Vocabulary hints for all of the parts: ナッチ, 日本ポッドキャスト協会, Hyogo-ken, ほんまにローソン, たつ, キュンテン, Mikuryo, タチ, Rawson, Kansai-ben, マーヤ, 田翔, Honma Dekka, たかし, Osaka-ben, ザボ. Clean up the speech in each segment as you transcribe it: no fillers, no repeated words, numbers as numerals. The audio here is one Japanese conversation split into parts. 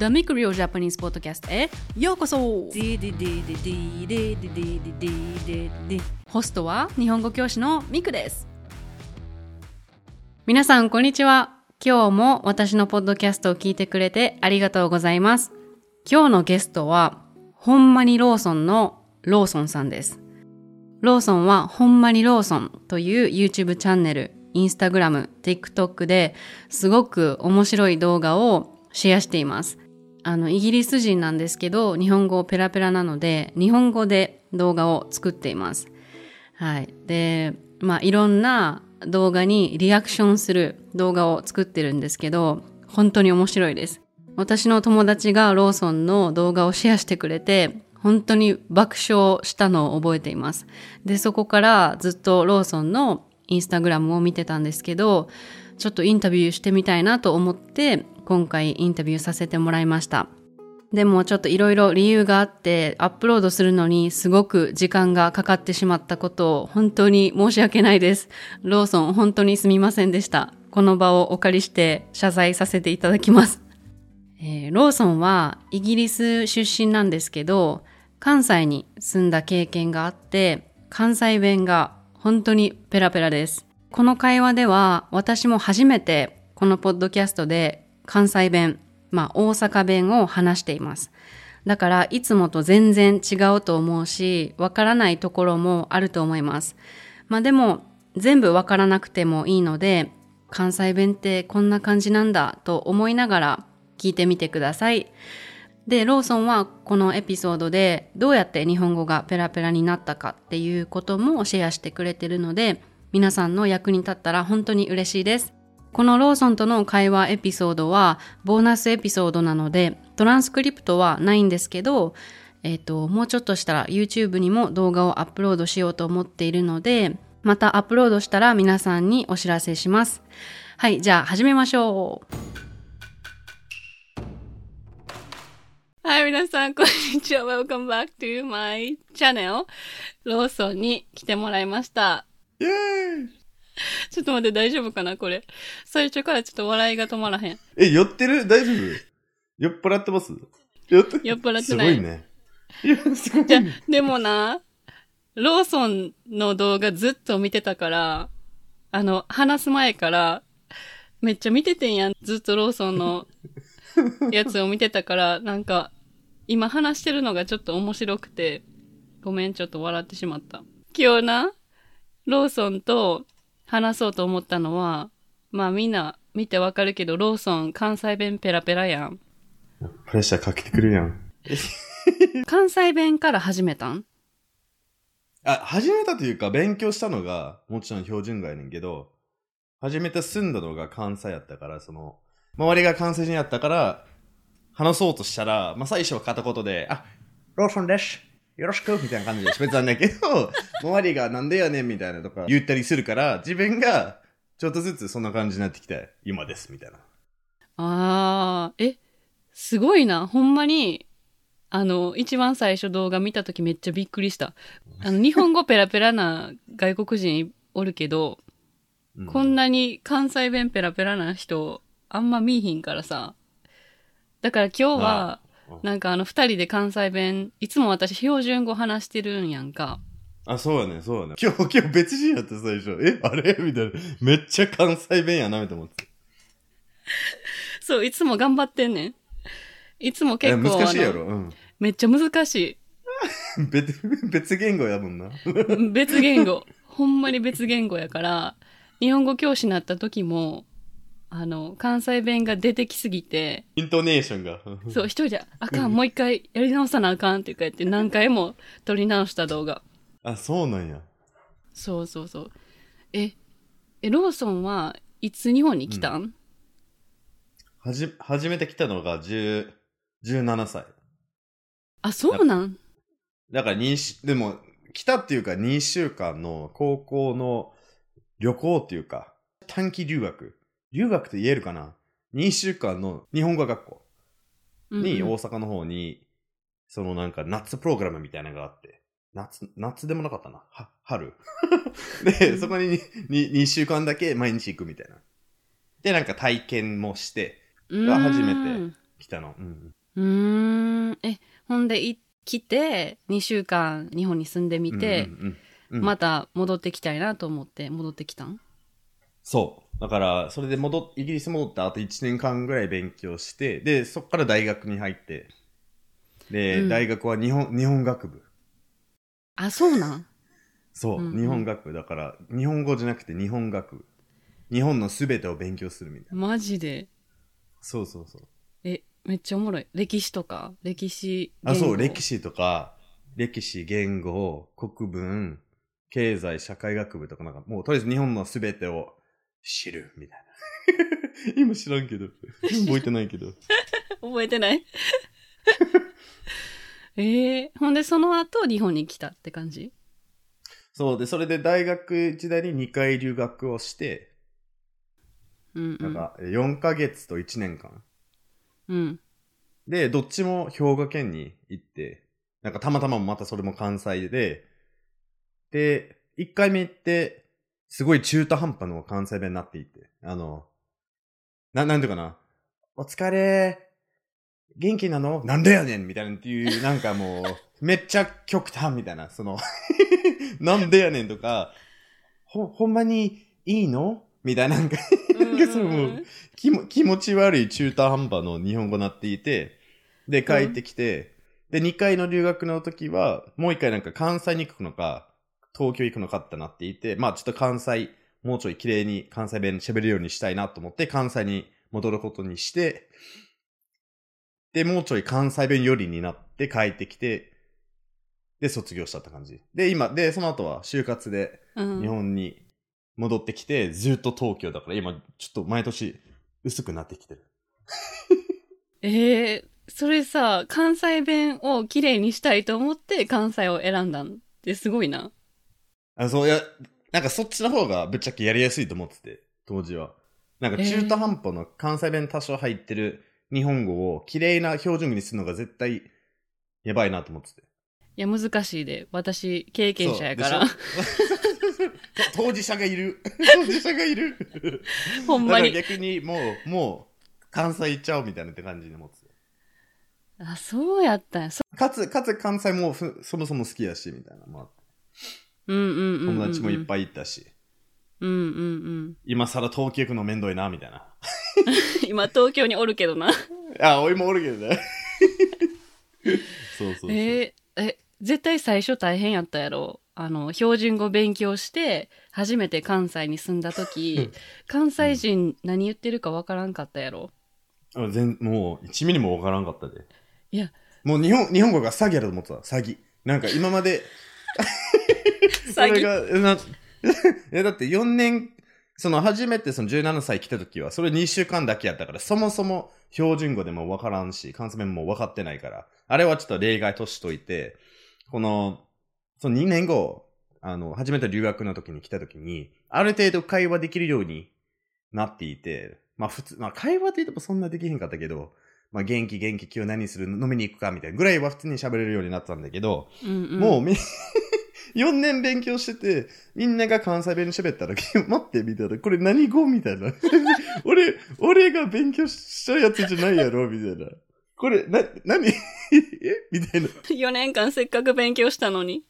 The Mikuryo Japanese Podcast へようこそ。ホストは日本語教師のミクです。皆さんこんにちは。今日も私のポッドキャストを聞いてくれてありがとうございます。今日のゲストはほんまにローソンのローソンさんです。ローソンはほんまにローソンという YouTube チャンネル、インスタグラム、TikTok ですごく面白い動画をシェアしています。イギリス人なんですけど、日本語ペラペラなので、日本語で動画を作っています。はい。で、いろんな動画にリアクションする動画を作ってるんですけど、本当に面白いです。私の友達がローソンの動画をシェアしてくれて、本当に爆笑したのを覚えています。で、そこからずっとローソンのインスタグラムを見てたんですけど、ちょっとインタビューしてみたいなと思って、今回インタビューさせてもらいました。でもちょっといろいろ理由があって、アップロードするのにすごく時間がかかってしまったことを本当に申し訳ないです。ローソン本当にすみませんでした。この場をお借りして謝罪させていただきます。ローソンはイギリス出身なんですけど、関西に住んだ経験があって、関西弁が本当にペラペラです。この会話では私も初めてこのポッドキャストで関西弁、大阪弁を話しています。だからいつもと全然違うと思うし、わからないところもあると思います。でも全部わからなくてもいいので、関西弁ってこんな感じなんだと思いながら聞いてみてください。で、ローソンはこのエピソードでどうやって日本語がペラペラになったかっていうこともシェアしてくれてるので、皆さんの役に立ったら本当に嬉しいです。このローソンとの会話エピソードはボーナスエピソードなので、トランスクリプトはないんですけど、もうちょっとしたら YouTube にも動画をアップロードしようと思っているので、またアップロードしたら皆さんにお知らせします。はい、じゃあ始めましょう。はい、皆さん、こんにちは。Welcome back to my channel. ローソンに来てもらいました。イェーイ！ちょっと待って、大丈夫かなこれ。最初からちょっと笑いが止まらへん。酔ってる？大丈夫？酔っ払ってます？酔っ払ってない。すごいね。いや、すごいね。じゃ、でもな、ローソンの動画ずっと見てたから、話す前から、めっちゃ見ててんやん。ずっとローソンのやつを見てたから、なんか、今話してるのがちょっと面白くて、ごめん、ちょっと笑ってしまった。今日な、ローソンと話そうと思ったのは、みんな見てわかるけど、ローソン関西弁ペラペラやん。プレッシャーかけてくるやん。関西弁から始めたん？始めたというか、勉強したのが、もちろん標準語やねんけど、初めて住んだのが関西やったから、周りが関西人やったから、話そうとしたら、最初は片言で、ローソンです。よろしくみたいな感じで喋ってたんだけど、周りがなんでやねんみたいなとか言ったりするから、自分がちょっとずつそんな感じになってきて、今ですみたいな。すごいな。ほんまに、一番最初動画見たときめっちゃびっくりした。日本語ペラペラな外国人おるけど、うん、こんなに関西弁ペラペラな人、あんま見えひんからさ。だから今日は、なんか二人で関西弁、いつも私標準語話してるんやんか。そうやね。今日別人やった最初。あれみたいな。めっちゃ関西弁やな、と思って。そう、いつも頑張ってんねん。いつも結構。難しいやろ。うん。めっちゃ難しい。別言語やもんな。別言語。ほんまに別言語やから、日本語教師になった時も、関西弁が出てきすぎて。イントネーションが。そう、一人じゃ、あかん、もう一回やり直さなあかんって言って何回も撮り直した動画。そうなんや。そう。ローソンはいつ日本に来たん？初めて来たのが17歳。そうなんだからでも、来たっていうか2週間の高校の旅行っていうか、短期留学。留学って言えるかな？ 2 週間の日本語学校に、大阪の方に、なんか夏プログラムみたいなのがあって、夏でもなかったな。春。で、そこに2週間だけ毎日行くみたいな。で、なんか体験もして、が初めて来たの、うん、ほんで来て2週間日本に住んでみて、うんうんうんうん、また戻ってきたいなと思って戻ってきたん？そうだからそれでイギリス戻った後1年間ぐらい勉強して、でそっから大学に入って、で、うん、大学は日本学部。あ、そうなん？そう、うんうん、日本学部だから日本語じゃなくて日本学部、日本のすべてを勉強するみたいな。マジで？そうそうそう。めっちゃおもろい。歴史とか、歴史とか、歴史、言語、国文、経済、社会学部とか、なんかもうとりあえず日本のすべてを知るみたいな。今知らんけど、覚えてないけど。覚えてない。ほんでその後日本に来たって感じ？そうで、それで大学時代に2回留学をして、うんうん、なんか4ヶ月と1年間。うん、でどっちも兵庫県に行って、なんかたまたままたそれも関西で、で1回目行ってすごい中途半端の関西弁になっていって、なんていうかな、お疲れ元気なのなんでやねんみたいなっていう、なんかもうめっちゃ極端みたいな、そのなんでやねんとか、ほんまにいいのみたいな、なんか気持ち悪い中途半端の日本語になっていて、で帰ってきて、うん、で2回の留学の時はもう1回なんか関西に行くのか東京行くのかってなっていて、まあちょっと関西もうちょい綺麗に関西弁喋るようにしたいなと思って関西に戻ることにして、でもうちょい関西弁寄りになって帰ってきて、で卒業したって感じで、今でその後は就活で日本に、うん、戻ってきてずっと東京だから、今ちょっと毎年薄くなってきてる。それさ、関西弁をきれいにしたいと思って関西を選んだんってすごいな。そういや、なんかそっちの方がぶっちゃけやりやすいと思ってて、当時はなんか中途半端の関西弁多少入ってる日本語をきれいな標準語にするのが絶対やばいなと思ってて、いや難しいで、私経験者やから当事者がいるほんまにだから逆にもう関西行っちゃおうみたいなって感じで持つ。あ、そうやったんや。かつ関西もそもそも好きやしみたいな、まあ、友達もいっぱい行ったし、うんうんうん、今更東京行くのめんどいなみたいな今東京におるけどなあ、俺もおるけどねそうそうそう、絶対最初大変やったやろ。標準語勉強して初めて関西に住んだ時関西人何言ってるか分からんかったやろ。もう1ミリも分からんかったで。いやもう日本語が詐欺やと思ってた。詐欺なんか今まで詐欺だって4年その初めてその17歳来た時はそれ2週間だけやったから、そもそも標準語でも分からんし関西弁も分かってないから、あれはちょっと例外としといて、その2年後、初めて留学の時に来た時に、ある程度会話できるようになっていて、まあ普通、まあ会話って言ってもそんなできへんかったけど、まあ元気、今日何するの、飲みに行くかみたいなぐらいは普通に喋れるようになってたんだけど、うんうん、もう4年勉強してて、みんなが関西弁に喋ったら、待ってみたいな、これ何語みたいな。俺が勉強したやつじゃないやろみたいな。これ、何みたいな。4年間せっかく勉強したのに。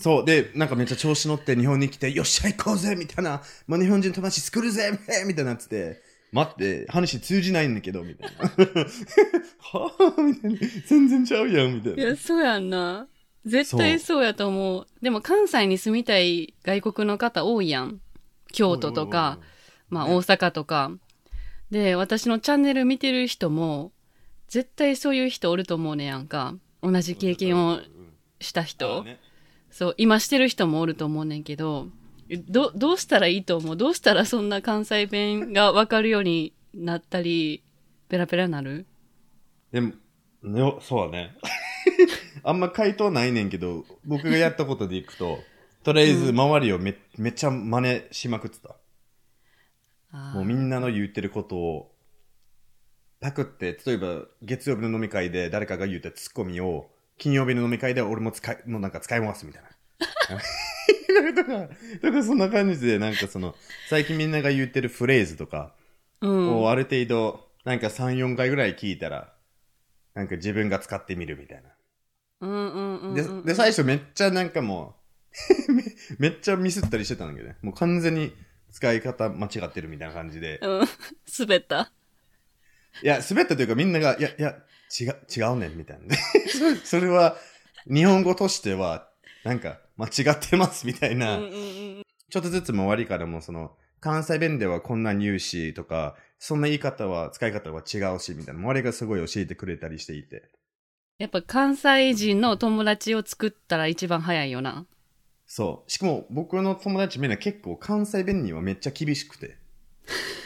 そうで、なんかめっちゃ調子乗って日本に来て、よっしゃ行こうぜみたいな、もう日本人友達作るぜみたいなって、待って話通じないんだけどみたいなはぁみたいな、全然ちゃうやんみたいな。いやそうやんな、絶対そうやと思う。でも関西に住みたい外国の方多いやん、京都とかまあ大阪とか、ね、で私のチャンネル見てる人も絶対そういう人おると思うねやんか、同じ経験をした人、そう今してる人もおると思うねんけど、どうしたらいいと思う？どうしたらそんな関西弁が分かるようになったりペラペラなる？でもそうだねあんま回答ないねんけど、僕がやったことでいくととりあえず周りを めっちゃ真似しまくってた。もうみんなの言ってることをパクって、例えば月曜日の飲み会で誰かが言ったツッコミを金曜日の飲み会で俺ももうなんか使い回すみたいなとかそんな感じで、なんかその最近みんなが言ってるフレーズとかをある程度なんか 3,4 回ぐらい聞いたら、なんか自分が使ってみるみたいな。うんうんうんうんうん、で最初めっちゃなんかもうめっちゃミスったりしてたんだけどね。もう完全に使い方間違ってるみたいな感じで。うん、滑った。いや滑ったというかみんながいや違うねんみたいな。それは日本語としてはなんか間違ってますみたいな。うんうんうん、ちょっとずつも悪いからもうその関西弁ではこんなに言うしとかそんな言い方は使い方は違うしみたいな。周りがすごい教えてくれたりしていて。やっぱ関西人の友達を作ったら一番早いよな。そう。しかも僕の友達みんな結構関西弁にはめっちゃ厳しくて。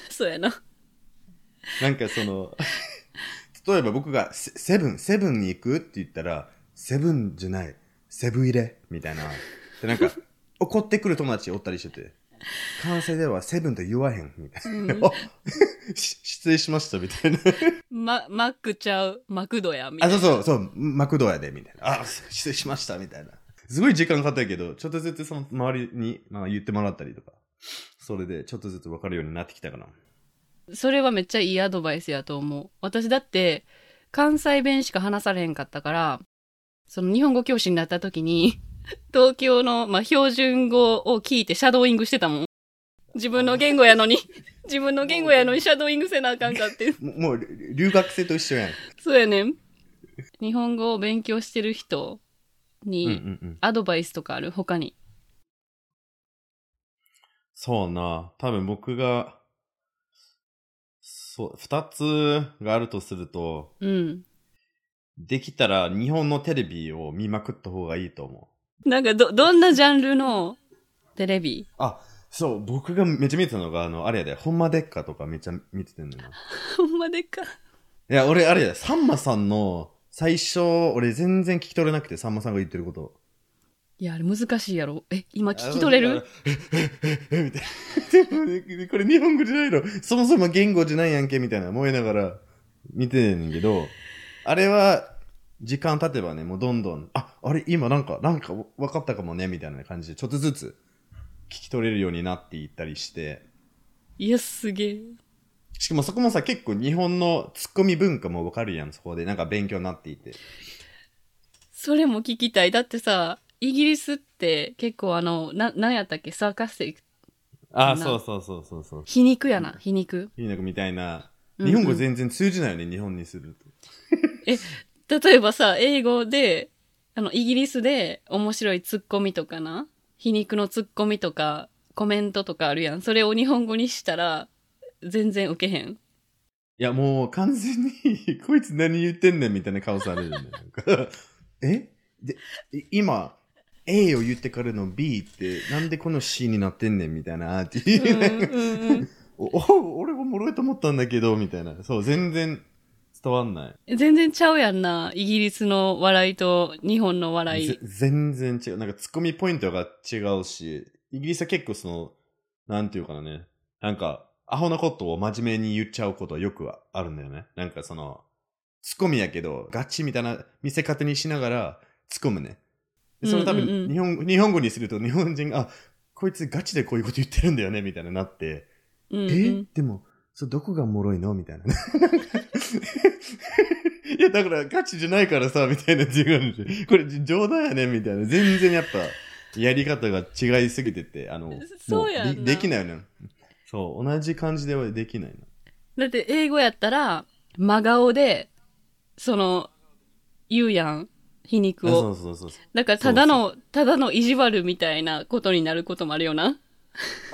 そうやな。なんかその例えば僕がセブンに行くって言ったらセブンじゃないセブ入れみたいな。でなんか怒ってくる友達おったりしてて。関西ではセブンと言わへんみたいな、うん、失礼しましたみたいなマックちゃうマクドやみたいな。あそうマクドやでみたいな。あ失礼しましたみたいな。すごい時間かかったけどちょっとずつその周りに、まあ、言ってもらったりとかそれでちょっとずつ分かるようになってきたかな。それはめっちゃいいアドバイスやと思う。私だって関西弁しか話されへんかったからその日本語教師になった時に東京の、まあ、標準語を聞いてシャドーイングしてたもん。自分の言語やのにシャドーイングせなあかんかってもう留学生と一緒やん。そうやねん。日本語を勉強してる人にアドバイスとかある？他に。そうな、多分僕が2つがあるとすると、うん、できたら日本のテレビを見まくった方がいいと思う。なんかどんなジャンルのテレビ？あ、そう、僕がめっちゃ見てたのが、あれやで、ほんまでっかとかめっちゃ見ててんのよ。ほんまでっか。いや、俺、あれやで、さんまさんの、最初、俺全然聞き取れなくて、さんまさんが言ってること。いや、あれ難しいやろ。え、今聞き取れる？みたいな。これ日本語じゃないの。そもそも言語じゃないやんけ、みたいな思いながら見てんねんけど、あれは、時間経てばね、もうどんどん、あれ今なんか分かったかもね、みたいな感じで、ちょっとずつ聞き取れるようになっていったりして。いや、すげえ。しかもそこもさ、結構日本のツッコミ文化も分かるやん、そこで。なんか勉強になっていて。それも聞きたい。だってさ、イギリスって結構なんやったっけ、サーカスティック。あ、そう。皮肉やな、皮肉。皮肉みたいな。日本語全然通じないよね、うんうん、日本にすると。例えばさ、英語で、イギリスで面白いツッコミとかな、皮肉のツッコミとか、コメントとかあるやん。それを日本語にしたら、全然ウケへん。いや、もう完全に、こいつ何言ってんねんみたいな顔されるね。えで、今、A を言ってからの B って、なんでこの C になってんねんみたいな、っていう。俺も脆いと思ったんだけど、みたいな。そう、全然。伝わんない。全然ちゃうやんな、イギリスの笑いと日本の笑い。全然違う。なんかツッコミポイントが違うし、イギリスは結構そのなんていうかなね、なんかアホなことを真面目に言っちゃうことはよくあるんだよね。なんかそのツッコミやけどガチみたいな見せ方にしながらツッコむね。でその多分日本語にすると日本人がこいつガチでこういうこと言ってるんだよねみたいななって、うんうん、でもそれどこが脆いのみたいな。いやだからガチじゃないからさみたいな。違うんですよ、これ冗談やねみたいな。全然やっぱやり方が違いすぎててそうやんな、もうできないよね。そう、同じ感じではできないの。だって英語やったら真顔でその言うやん、皮肉を。そうだからただの意地悪みたいなことになることもあるよな。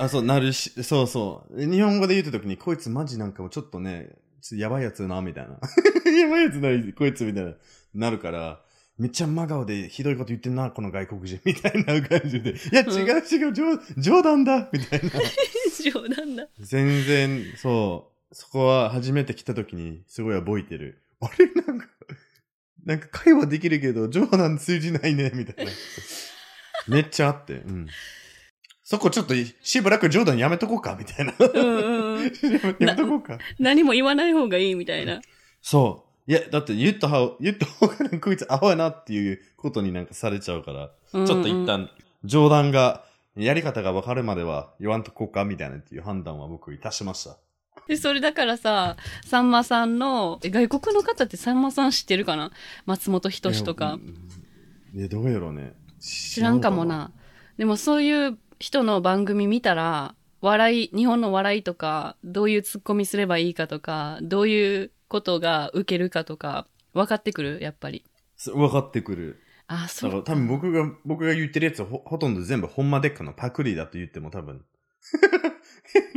そうなるし、そう日本語で言った時にこいつマジなんかもちょっとねやばいやつなみたいなやばいやつなこいつみたいななるから、めっちゃ真顔でひどいこと言ってんなこの外国人みたいな感じで、いや違う冗談だみたいな冗談だ。全然そこは初めて来た時にすごい覚えてる。あれなんか会話できるけど冗談通じないねみたいなめっちゃあって、うん、そこちょっとしばらく冗談やめとこうかみたいなやめとこうか、何も言わない方がいいみたいな。そういやだって言った方がこいつアホやなっていうことになんかされちゃうから、うんうん、ちょっと一旦冗談がやり方が分かるまでは言わんとこうかみたいなっていう判断は僕いたしました。でそれだからさ、さんまさんの外国の方ってさんまさん知ってるかな、松本人志とか。どうやろうね、知らんかもな。でもそういう人の番組見たら、笑い、日本の笑いとか、どういうツッコミすればいいかとか、どういうことがウケるかとか分かってくる、やっぱり分かってくる。あ、そうだから多分僕が言ってるやつは ほとんど全部ほんまでっかのパクリだと言っても多分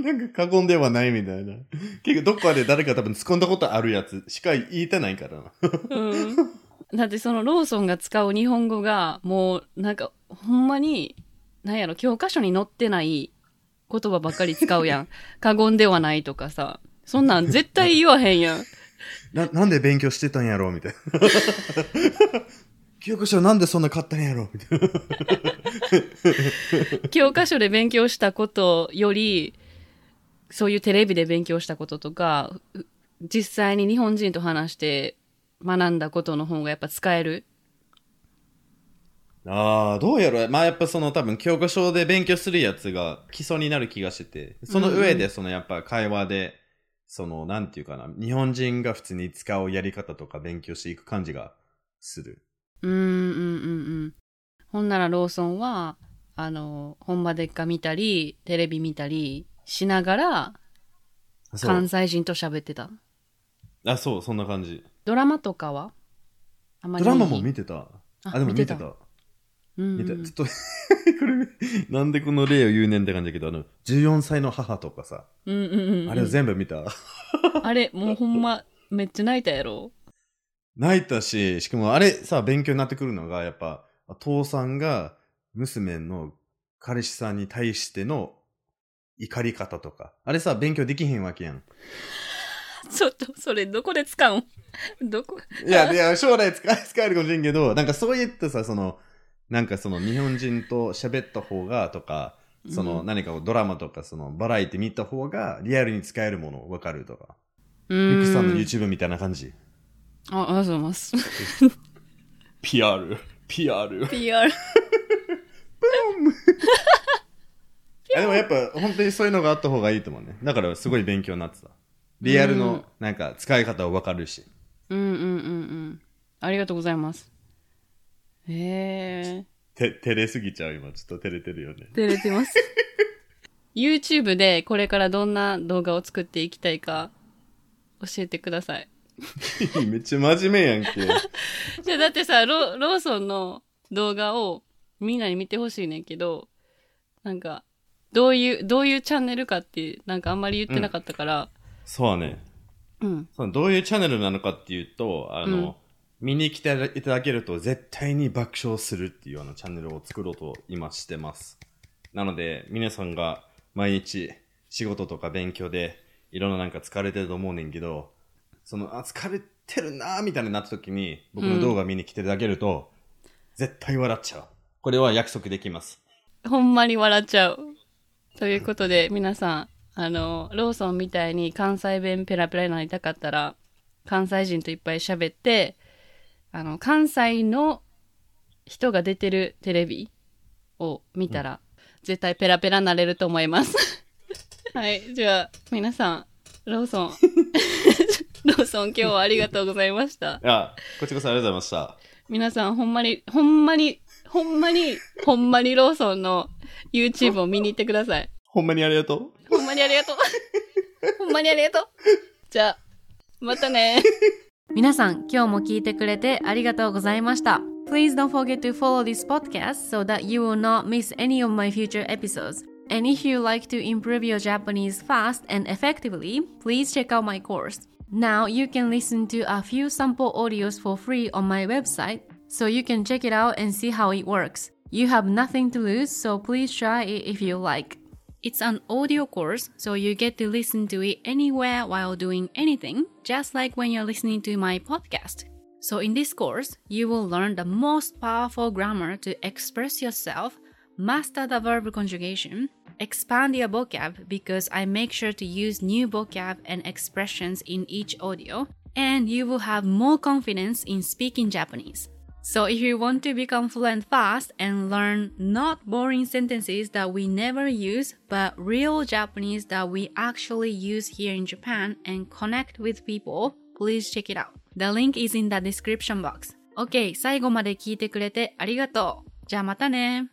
なんか過言ではないみたいな。結構どっかで誰か多分突っ込んだことあるやつしか言えてないからな、うん、だってそのローソンが使う日本語がもうなんかほんまになんやろ、教科書に載ってない言葉ばっかり使うやん過言ではないとかさ、そんなん絶対言わへんやんなんで勉強してたんやろみたいな教科書なんでそんな買ったんやろみたいな教科書で勉強したことより、そういうテレビで勉強したこととか実際に日本人と話して学んだことの方がやっぱ使える。ああ、どうやろう。まあやっぱその多分教科書で勉強するやつが基礎になる気がしてて、その上でそのやっぱ会話でそのなんていうかな、日本人が普通に使うやり方とか勉強していく感じがする。ほんならローソンはほんまでっか見たりテレビ見たりしながら関西人と喋ってた。あ、そう、そんな感じ。ドラマとかはあまり。ドラマも見てた。あ、でも見てた。ちょっとこれなんでこの例を言うねんって感じだけど、14歳の母とかさ、あれ全部見たあれもうほんまめっちゃ泣いたやろ。泣いたし、しかもあれさ、勉強になってくるのがやっぱ父さんが娘の彼氏さんに対しての怒り方とか、あれさ勉強できへんわけやんちょっとそれどこで使うんどこいや将来使えるかもしれんけど、なんかそういったさ、そのなんかその日本人と喋った方がとか、その何かドラマとかそのバラエティ見た方がリアルに使えるもの分かるとか、ミクさんの YouTube みたいな感じ。あ、ありがとうございますPR ブームでもやっぱ本当にそういうのがあった方がいいと思うね。だからすごい勉強になってた。リアルのなんか使い方を分かるし、ありがとうございます。へえ。照れすぎちゃう。今ちょっと照れてるよね。照れてますYouTube でこれからどんな動画を作っていきたいか教えてくださいめっちゃ真面目やんけじゃあだってさ、ローソンの動画をみんなに見てほしいねんけど、なんかどういうチャンネルかってなんかあんまり言ってなかったから、うん、そうね、うん、そのどういうチャンネルなのかっていうと、うん、見に来ていただけると絶対に爆笑するっていうようなチャンネルを作ろうと今してます。なので皆さんが毎日仕事とか勉強でいろんななんか疲れてると思うねんけど、その疲れてるなーみたいになった時に僕の動画見に来ていただけると、うん、絶対笑っちゃう。これは約束できます。ほんまに笑っちゃう。ということで皆さん、ローソンみたいに関西弁ペラペラになりたかったら関西人といっぱい喋って、関西の人が出てるテレビを見たら、絶対ペラペラになれると思いますはい、じゃあ皆さん、ローソン今日はありがとうございましたいや、こっちこそありがとうございました。皆さんほんまにローソンの YouTube を見に行ってくださいほんまにありがとう、ほんまにありがとうほんまにありがとうじゃあ、またね皆さん、今日も聞いてくれてありがとうございました。Please don't forget to follow this podcast so that you will not miss any of my future episodes. And if you like to improve your Japanese fast and effectively, please check out my course. Now you can listen to a few sample audios for free on my website, so you can check it out and see how it works. You have nothing to lose, so please try it if you like. It's an audio course, so you get to listen to it anywhere while doing anything.Just like when you're listening to my podcast. So in this course, you will learn the most powerful grammar to express yourself, master the verb conjugation, expand your vocab because I make sure to use new vocab and expressions in each audio, and you will have more confidence in speaking Japanese. So if you want to become fluent fast and learn not boring sentences that we never use, but real Japanese that we actually use here in Japan and connect with people, please check it out. The link is in the description box. Okay, 最後まで聞いてくれてありがとう。じゃあまたね。